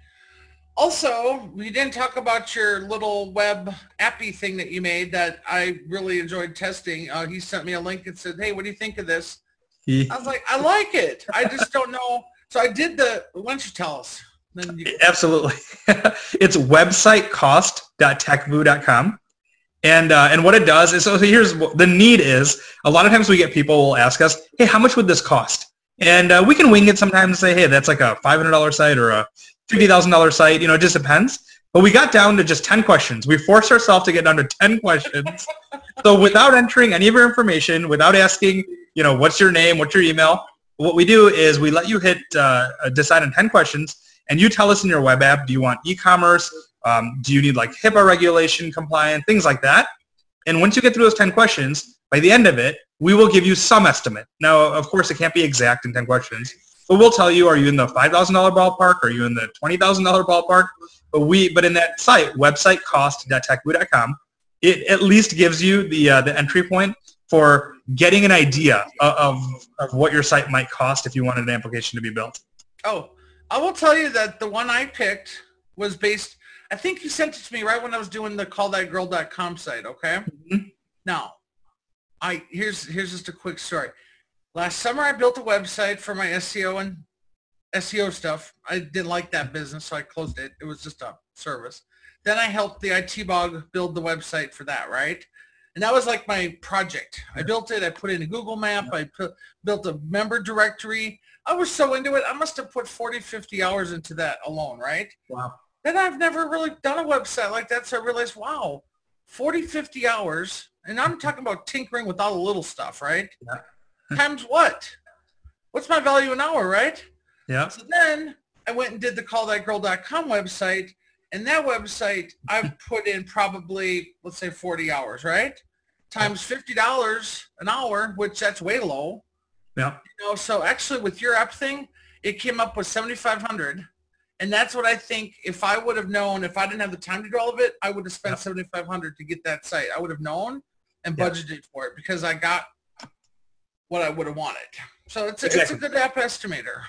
Also, we didn't talk about your little web appy thing that you made that I really enjoyed testing. Uh, he sent me a link and said, hey, what do you think of this? I was like, I like it. I just don't know. So I did the, why don't you tell us? Then you- Absolutely. It's website cost dot tech voo dot com. And uh, and what it does is, so here's the need is, a lot of times we get people will ask us, hey, how much would this cost? And uh, we can wing it sometimes and say, hey, that's like a five hundred dollars site or a fifty thousand dollars site, you know, it just depends. But we got down to just ten questions. We forced ourselves to get down to ten questions. So without entering any of your information, without asking, you know, what's your name, what's your email, what we do is we let you hit uh, decide on ten questions, and you tell us in your web app, do you want e-commerce? Um, do you need like HIPAA regulation compliant, things like that? And once you get through those ten questions, by the end of it, we will give you some estimate. Now, of course, it can't be exact in ten questions, but we'll tell you, are you in the five thousand dollars ballpark? Are you in the twenty thousand dollars ballpark? But we, but in that site, website cost dot tech voo dot com, it at least gives you the uh, the entry point for getting an idea of, of what your site might cost if you wanted an application to be built. Oh, I will tell you that the one I picked was based, I think you sent it to me right when I was doing the call that girl dot com site, okay? Mm-hmm. Now, I here's here's just a quick story. Last summer, I built a website for my S E O and S E O stuff. I didn't like that business, so I closed it. It was just a service. Then I helped the I T Bog build the website for that, right? And that was like my project. I built it. I put in a Google map. I put, built a member directory. I was so into it. I must have put forty, fifty hours into that alone, right? Wow. Then I've never really done a website like that, so I realized, wow, forty, fifty hours. And I'm talking about tinkering with all the little stuff, right? Yeah. Times what? What's my value an hour, right? Yeah. So then I went and did the call that girl dot com website, and that website I've put in probably, let's say forty hours, right? Times fifty dollars an hour, which that's way low. Yeah. You know, so actually with your app thing, it came up with seventy-five hundred, and that's what I think if I would have known, if I didn't have the time to do all of it, I would have spent yeah. seventy-five hundred to get that site. I would have known and budgeted yeah. for it because I got what I would have wanted. So it's a, exactly. it's a good app estimator.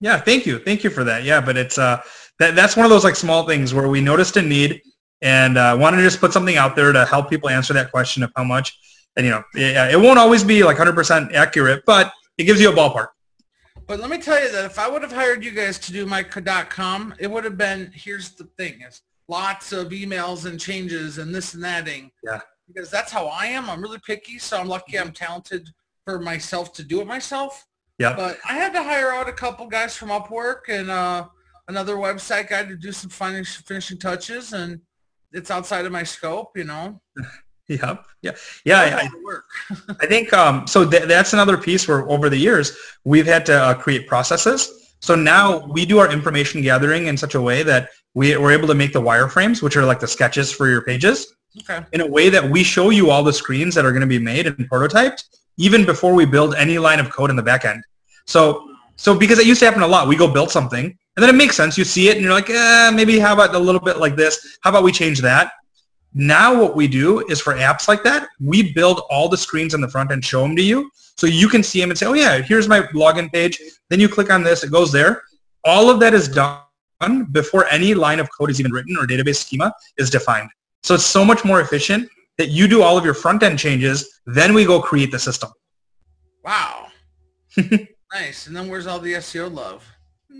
Yeah, thank you. Thank you for that. Yeah, but it's uh, that that's one of those like small things where we noticed a need and uh, wanted to just put something out there to help people answer that question of how much. And, you know, it, it won't always be like one hundred percent accurate, but it gives you a ballpark. But let me tell you that if I would have hired you guys to do my .com, it would have been, here's the thing, is lots of emails and changes and this and that-ing. Yeah. Because that's how I am. I'm really picky, so I'm lucky I'm talented myself to do it myself. Yeah. But I had to hire out a couple guys from Upwork and uh, another website guy to do some finish, finishing touches, and it's outside of my scope, you know. Yep. Yeah. Yeah. I, I, work. I think um, so. Th- that's another piece where over the years we've had to uh, create processes. So now we do our information gathering in such a way that we we're able to make the wireframes, which are like the sketches for your pages, okay. in a way that we show you all the screens that are going to be made and prototyped, even before we build any line of code in the back end. So so because it used to happen a lot, we go build something, and then it makes sense. You see it, and you're like, eh, maybe how about a little bit like this? How about we change that? Now what we do is for apps like that, we build all the screens on the front end, show them to you, so you can see them and say, oh, yeah, here's my login page. Then you click on this. It goes there. All of that is done before any line of code is even written or database schema is defined. So it's so much more efficient that you do all of your front-end changes, then we go create the system. Wow. Nice. And then where's all the S E O love?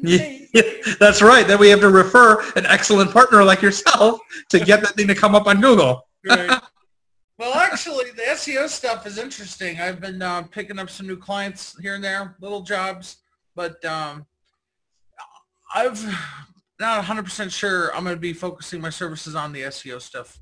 Yeah, yeah, that's right. Then we have to refer an excellent partner like yourself to get that thing to come up on Google. Right. Well, actually, the S E O stuff is interesting. I've been uh, picking up some new clients here and there, little jobs, but um, I've not one hundred percent sure I'm going to be focusing my services on the S E O stuff.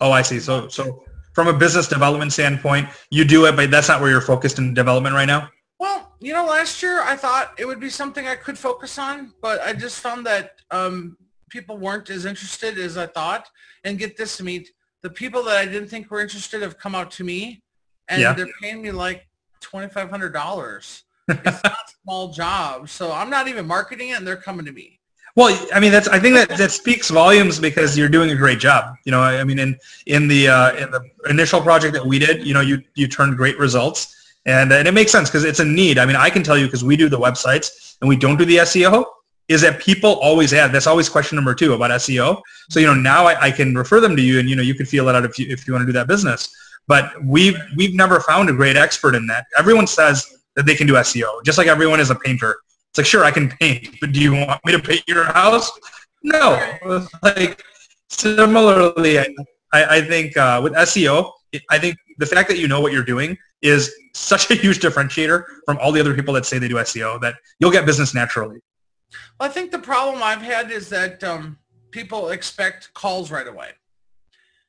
Oh, I see. So so from a business development standpoint, you do it, but that's not where you're focused in development right now? Well, you know, last year I thought it would be something I could focus on, but I just found that um, people weren't as interested as I thought. And get this, I mean, the people that I didn't think were interested have come out to me, and yeah. they're paying me like twenty-five hundred dollars. It's not a small job, so I'm not even marketing it, and they're coming to me. Well, I mean, that's. I think that, that speaks volumes because you're doing a great job. You know, I, I mean, in in the uh, in the initial project that we did, you know, you you turned great results, and and it makes sense because it's a need. I mean, I can tell you because we do the websites and we don't do the S E O. is that people always add. That's always question number two about S E O. So, you know, now I, I can refer them to you, and, you know, you can feel that out if you, if you want to do that business. But we've, we've never found a great expert in that. Everyone says that they can do S E O, just like everyone is a painter. It's like, sure, I can paint, but do you want me to paint your house? No. Like, similarly, I, I think uh, with S E O, I think the fact that you know what you're doing is such a huge differentiator from all the other people that say they do S E O, that you'll get business naturally. Well, I think the problem I've had is that um, people expect calls right away.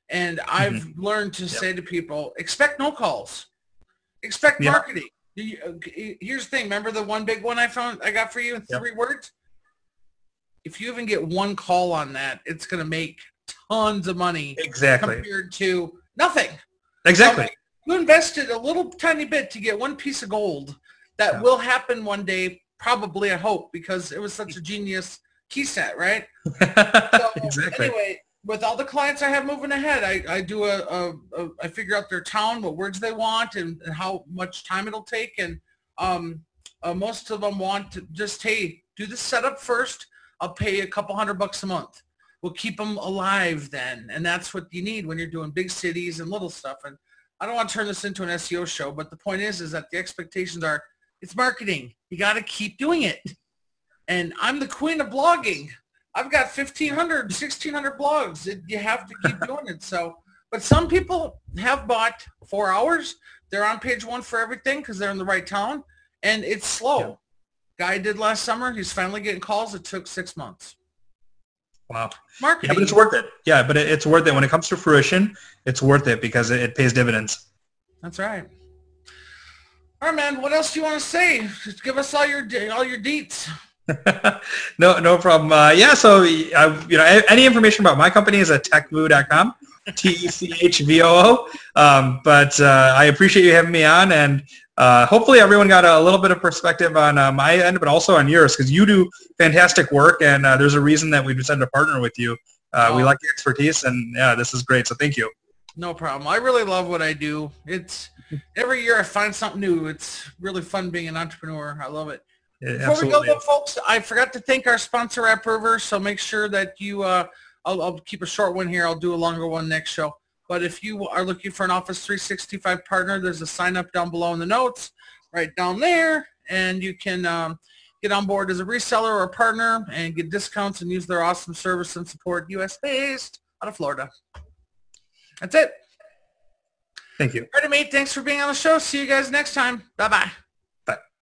And I've mm-hmm. learned to yep. say to people, expect no calls. Expect yep. marketing. Here's the thing. Remember the one big one I found I got for you in three yep. words? If you even get one call on that, it's going to make tons of money exactly. compared to nothing. Exactly. Okay. You invested a little tiny bit to get one piece of gold that yeah. will happen one day, probably, I hope, because it was such a genius key set, right? So exactly. Anyway, with all the clients I have moving ahead, I, I do a, a, a, I figure out their town, what words they want, and, and how much time it'll take. And um, uh, most of them want to just, hey, do the setup first. I'll pay you a couple hundred bucks a month. We'll keep them alive then. And that's what you need when you're doing big cities and little stuff. And I don't want to turn this into an S E O show, but the point is, is that the expectations are, it's marketing. You got to keep doing it. And I'm the queen of blogging. I've got fifteen hundred, sixteen hundred blogs. It, you have to keep doing it. So, but some people have bought four hours. They're on page one for everything because they're in the right town. And it's slow. Yeah. Guy did last summer. He's finally getting calls. It took six months. Wow. Marketing. Yeah, but it's worth it. Yeah, but it, it's worth it. When it comes to fruition, it's worth it because it, it pays dividends. That's right. All right, man. What else do you want to say? Just give us all your all your deets. no, no problem. Uh, yeah. So, uh, you know, any information about my company is at tech voo dot com. T E C H V O O. Um, but uh, I appreciate you having me on, and uh, hopefully everyone got a little bit of perspective on uh, my end, but also on yours, because you do fantastic work, and uh, there's a reason that we decided to partner with you. Uh, oh. We like the expertise, and yeah, this is great, so thank you. No problem. I really love what I do. It's every year I find something new. It's really fun being an entrepreneur. I love it. Yeah, before absolutely. we go though, folks, I forgot to thank our sponsor, App River, so make sure that you uh, I'll, I'll keep a short one here. I'll do a longer one next show. But if you are looking for an Office three sixty-five partner, there's a sign up down below in the notes, right down there. And you can um, get on board as a reseller or a partner and get discounts and use their awesome service and support, U S based out of Florida. That's it. Thank you. All right, mate. Thanks for being on the show. See you guys next time. Bye-bye.